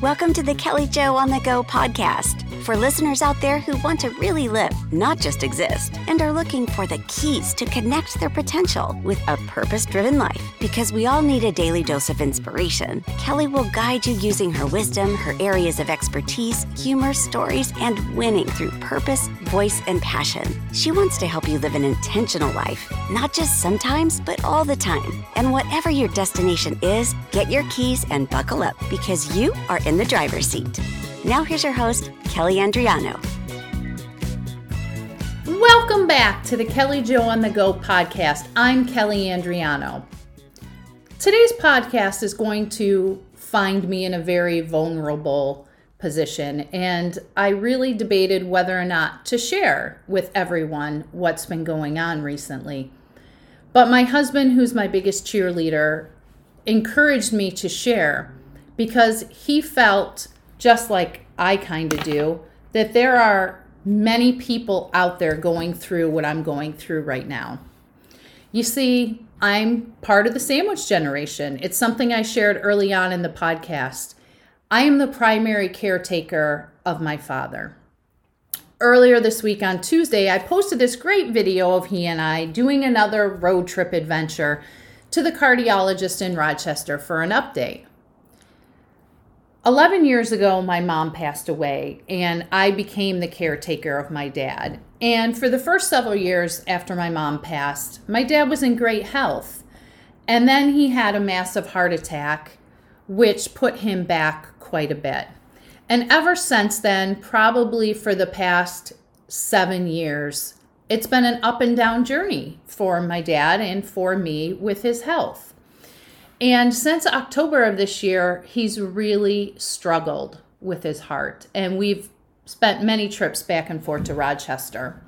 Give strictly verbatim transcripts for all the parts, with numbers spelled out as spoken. Welcome to the Kelly Joe on the Go podcast for listeners out there who want to really live, not just exist, and are looking for the keys to connect their potential with a purpose-driven life. Because we all need a daily dose of inspiration, Kelly will guide you using her wisdom, her areas of expertise, humor, stories, and winning through purpose, voice, and passion. She wants to help you live an intentional life, not just sometimes, but all the time. And whatever your destination is, get your keys and buckle up because you are in the driver's seat. Now here's your host, Kelly Andriano. Welcome back to the Kelly Joe on the Go podcast. I'm Kelly Andriano. Today's podcast is going to find me in a very vulnerable position, and I really debated whether or not to share with everyone what's been going on recently. But my husband, who's my biggest cheerleader, encouraged me to share because he felt, just like I kind of do, that there are many people out there going through what I'm going through right now. You see, I'm part of the sandwich generation. It's something I shared early on in the podcast. I am the primary caretaker of my father. Earlier this week on Tuesday, I posted this great video of he and I doing another road trip adventure to the cardiologist in Rochester for an update. eleven years ago, my mom passed away, and I became the caretaker of my dad. And for the first several years after my mom passed, my dad was in great health. And then he had a massive heart attack, which put him back quite a bit. And ever since then, probably for the past seven years, it's been an up and down journey for my dad and for me with his health. And since October of this year, he's really struggled with his heart. And we've spent many trips back and forth to Rochester.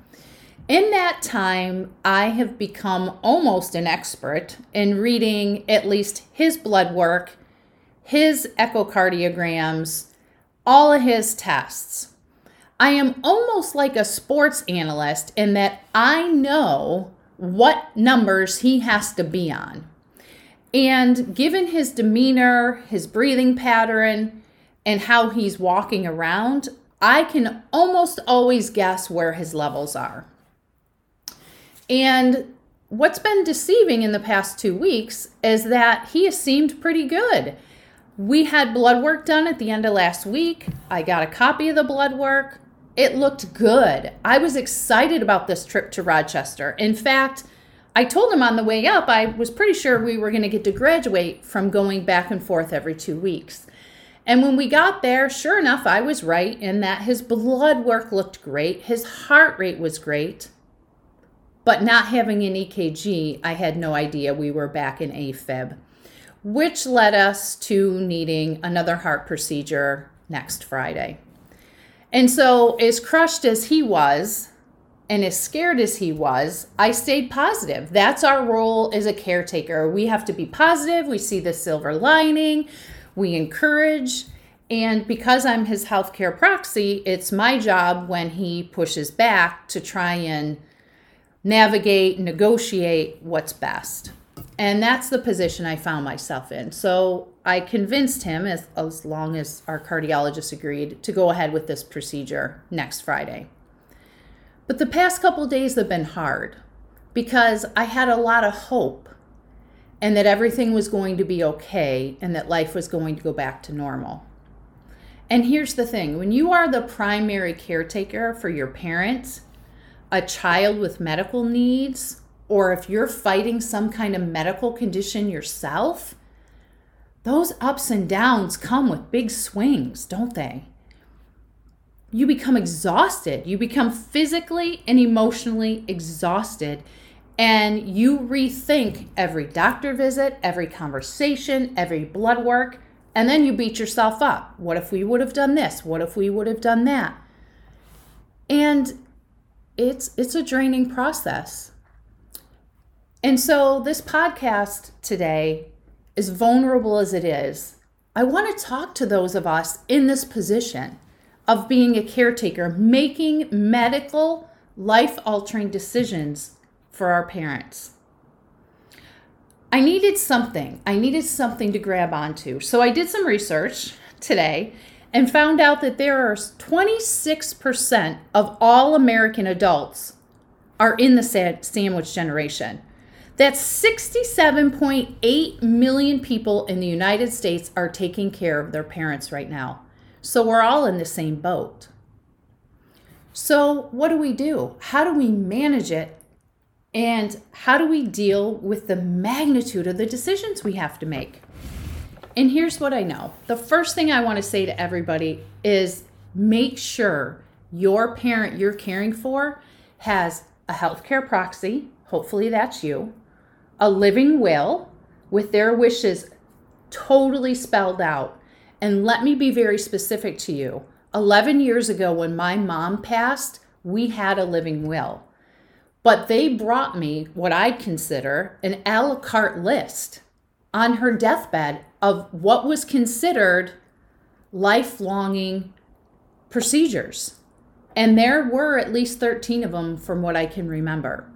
In that time, I have become almost an expert in reading at least his blood work, his echocardiograms, all of his tests. I am almost like a sports analyst in that I know what numbers he has to be on. And given his demeanor, his breathing pattern, and how he's walking around, I can almost always guess where his levels are. And what's been deceiving in the past two weeks is that he has seemed pretty good. We had blood work done at the end of last week. I got a copy of the blood work. It looked good. I was excited about this trip to Rochester. In fact, I told him on the way up, I was pretty sure we were going to get to graduate from going back and forth every two weeks. And when we got there, sure enough, I was right in that his blood work looked great. His heart rate was great. But not having an E K G, I had no idea we were back in AFib, which led us to needing another heart procedure next Friday. And so as crushed as he was, and as scared as he was, I stayed positive. That's our role as a caretaker. We have to be positive. We see the silver lining. We encourage. And because I'm his healthcare proxy, it's my job when he pushes back to try and navigate, negotiate what's best. And that's the position I found myself in. So I convinced him, as, as long as our cardiologist agreed, to go ahead with this procedure next Friday. But the past couple days have been hard because I had a lot of hope and that everything was going to be okay and that life was going to go back to normal. And here's the thing, when you are the primary caretaker for your parents, a child with medical needs, or if you're fighting some kind of medical condition yourself, those ups and downs come with big swings, don't they? You become exhausted. You become physically and emotionally exhausted, and you rethink every doctor visit, every conversation, every blood work, and then you beat yourself up. What if we would have done this? What if we would have done that? And it's it's a draining process. And so this podcast today, as vulnerable as it is, I want to talk to those of us in this position of being a caretaker, making medical, life-altering decisions for our parents. I needed something. I needed something to grab onto. So I did some research today and found out that there are twenty-six percent of all American adults are in the sandwich generation. That's sixty-seven point eight million people in the United States are taking care of their parents right now. So we're all in the same boat. So what do we do? How do we manage it? And how do we deal with the magnitude of the decisions we have to make? And here's what I know. The first thing I want to say to everybody is make sure your parent you're caring for has a healthcare proxy, hopefully that's you, a living will with their wishes totally spelled out. And let me be very specific to you. eleven years ago when my mom passed, we had a living will. But they brought me what I consider an a la carte list on her deathbed of what was considered life-longing procedures. And there were at least thirteen of them from what I can remember.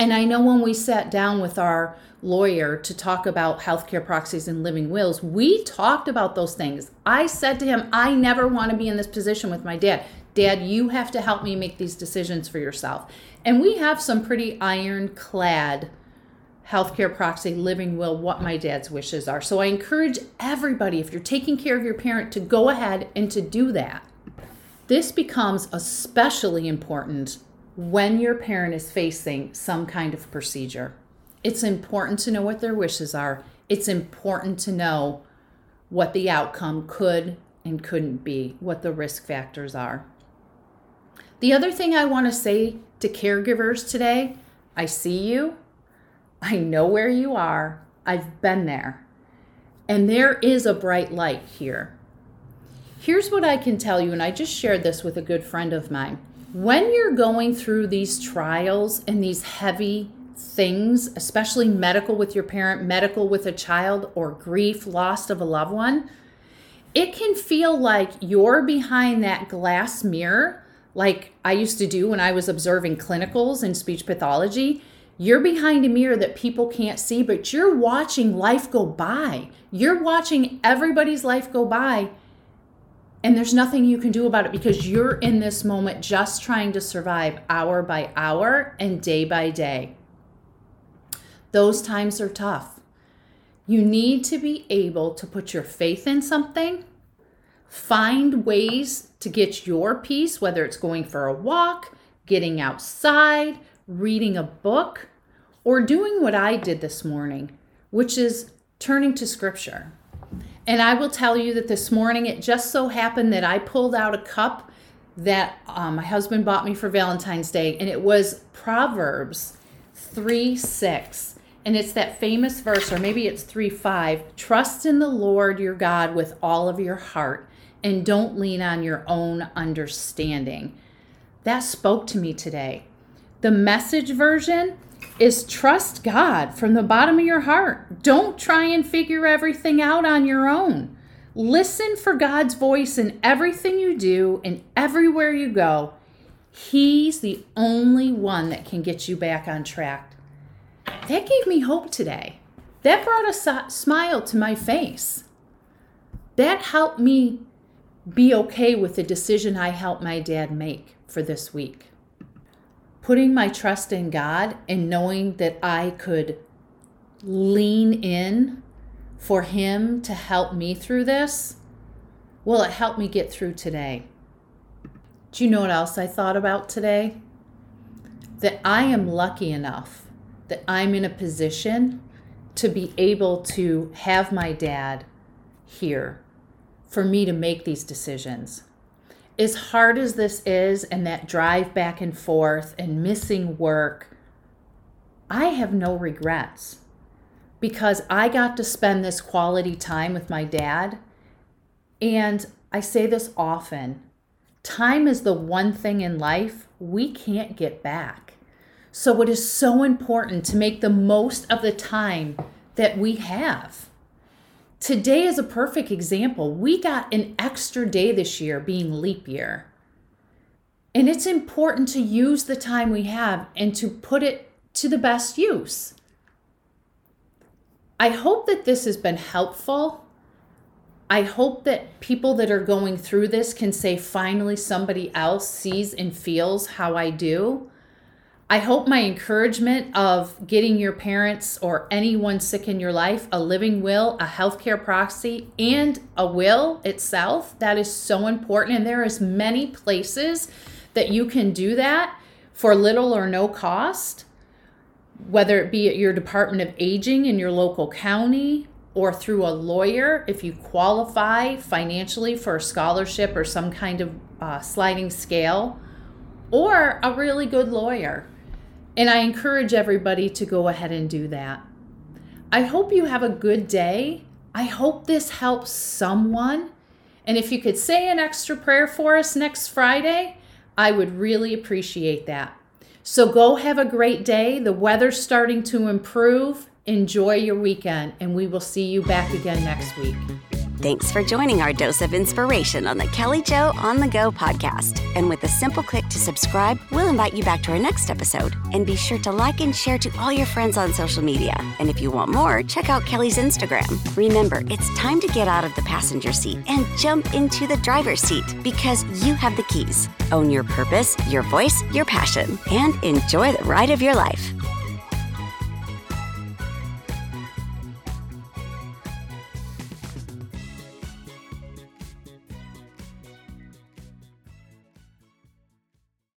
And I know when we sat down with our lawyer to talk about healthcare proxies and living wills, we talked about those things. I said to him, I never want to be in this position with my dad. Dad, you have to help me make these decisions for yourself. And we have some pretty ironclad healthcare proxy, living will, what my dad's wishes are. So I encourage everybody, if you're taking care of your parent, to go ahead and to do that. This becomes especially important when your parent is facing some kind of procedure. It's important to know what their wishes are. It's important to know what the outcome could and couldn't be, what the risk factors are. The other thing I want to say to caregivers today, I see you. I know where you are. I've been there. And there is a bright light here. Here's what I can tell you, and I just shared this with a good friend of mine. When you're going through these trials and these heavy things, especially medical with your parent, medical with a child, or grief, loss of a loved one, it can feel like you're behind that glass mirror, like I used to do when I was observing clinicals in speech pathology. You're behind a mirror that people can't see, but you're watching life go by. You're watching everybody's life go by, and there's nothing you can do about it because you're in this moment just trying to survive hour by hour and day by day. Those times are tough. You need to be able to put your faith in something, find ways to get your peace, whether it's going for a walk, getting outside, reading a book, or doing what I did this morning, which is turning to scripture. And I will tell you that this morning, it just so happened that I pulled out a cup that um, my husband bought me for Valentine's Day, and it was Proverbs three six. And it's that famous verse, or maybe it's three five, trust in the Lord your God with all of your heart, and don't lean on your own understanding. That spoke to me today. The Message version is trust God from the bottom of your heart. Don't try and figure everything out on your own. Listen for God's voice in everything you do and everywhere you go. He's the only one that can get you back on track. That gave me hope today. That brought a smile to my face. That helped me be okay with the decision I helped my dad make for this week. Putting my trust in God and knowing that I could lean in for Him to help me through this, well, it helped me get through today. Do you know what else I thought about today? That I am lucky enough that I'm in a position to be able to have my dad here for me to make these decisions. As hard as this is, and that drive back and forth and missing work, I have no regrets because I got to spend this quality time with my dad. And I say this often, time is the one thing in life we can't get back. So it is so important to make the most of the time that we have. Today is a perfect example. We got an extra day this year being leap year. And it's important to use the time we have and to put it to the best use. I hope that this has been helpful. I hope that people that are going through this can say, finally, somebody else sees and feels how I do. I hope my encouragement of getting your parents or anyone sick in your life a living will, a healthcare proxy, and a will itself, that is so important. And there is many places that you can do that for little or no cost, whether it be at your Department of Aging in your local county or through a lawyer if you qualify financially for a scholarship or some kind of uh, sliding scale, or a really good lawyer. And I encourage everybody to go ahead and do that. I hope you have a good day. I hope this helps someone. And if you could say an extra prayer for us next Friday, I would really appreciate that. So go have a great day. The weather's starting to improve. Enjoy your weekend, and we will see you back again next week. Thanks for joining our dose of inspiration on the Kelly Joe On The Go podcast. And with a simple click to subscribe, we'll invite you back to our next episode. And be sure to like and share to all your friends on social media. And if you want more, check out Kelly's Instagram. Remember, it's time to get out of the passenger seat and jump into the driver's seat, because you have the keys. Own your purpose, your voice, your passion, and enjoy the ride of your life.